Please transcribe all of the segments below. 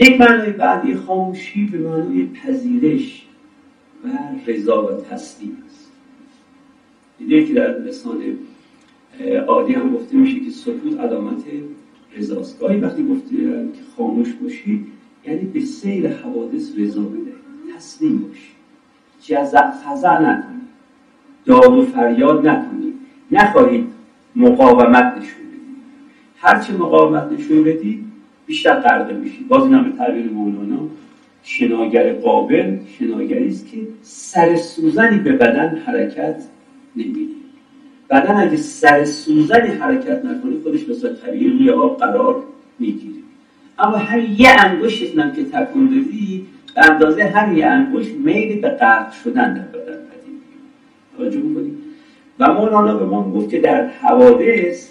یک معنای بعدی خاموشی به معنای پذیرش و رضا و تسلیم است. دیده که در لسان عادی هم گفته میشه که سکوت علامت رضاست. گاهی وقتی گفته که خاموش باشید یعنی به سیر حوادث رضا بدهید، تسلیم باشید، جزع فزع نکنید، داد و فریاد نکنید، نخواهید مقاومت نشون بدید. هرچه مقاومت نشون بدید بیشتر غرق میشید. باز این هم به تعبیر مولانا شناگر قابل شناگری است که سر سوزنی به بدن حرکت نمیده. بدن اگه سر سوزنی حرکت نکنه خودش مثل طبیعی روی آب قرار میگیره. اما هر یه انگشت هم که تکون بدی به اندازه هر یه انگشت میل به غرق شدن در بدن بدید. توجه بکنید. و مولانا به ما گفت که در حوادث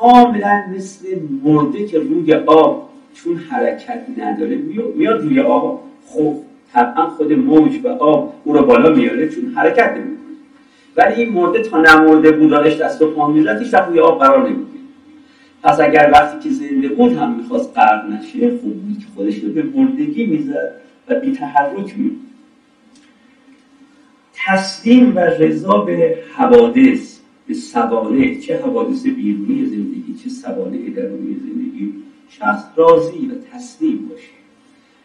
کاملا مثل مرده که روی آب چون حرکت نداره میاد روی آب، خب طبعا خود موج و آب او رو بالا میاره چون حرکت نمیکنه. ولی این مرده تا نمرده بود داشت دست و پا میزد هیچ وقت روی آب قرار نمیگیره. پس اگر وقتی که زنده بود هم میخواست غرق نشه خوب بود که خودش رو به مردگی میزد و بی تحرک میموند. تسلیم و رضا به حوادث، به سوانح، چه حوادث بیرونی زندگی چه سوانح درونی زندگی، شخص راضی و تسلیم باشه.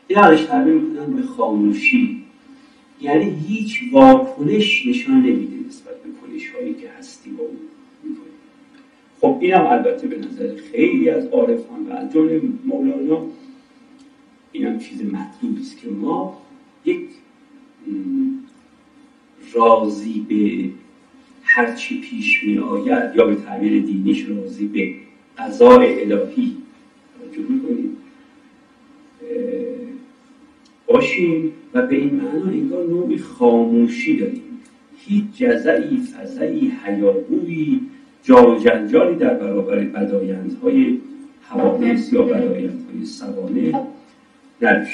این حالش تعبیر میکنن به خاموشی، یعنی هیچ واکنش نشان نمیده نسبت به کنش هایی که هستی با اون میکنه. خب این هم البته به نظر خیلی از عارفان و از جمله مولانا این هم چیز مطلوبی است که ما یک راضی به هرچی پیش می آید یا به تعبیر دینیش راضی به قضاء الهی توجه میکنیم باشیم و به این معنا انگار نوعی خاموشی داریم. هیچ جزعی، فزعی، هیاهویی، جا و جنجالی در برابر بدایندهای حوادث یا بدایندهای سوانح نباشه.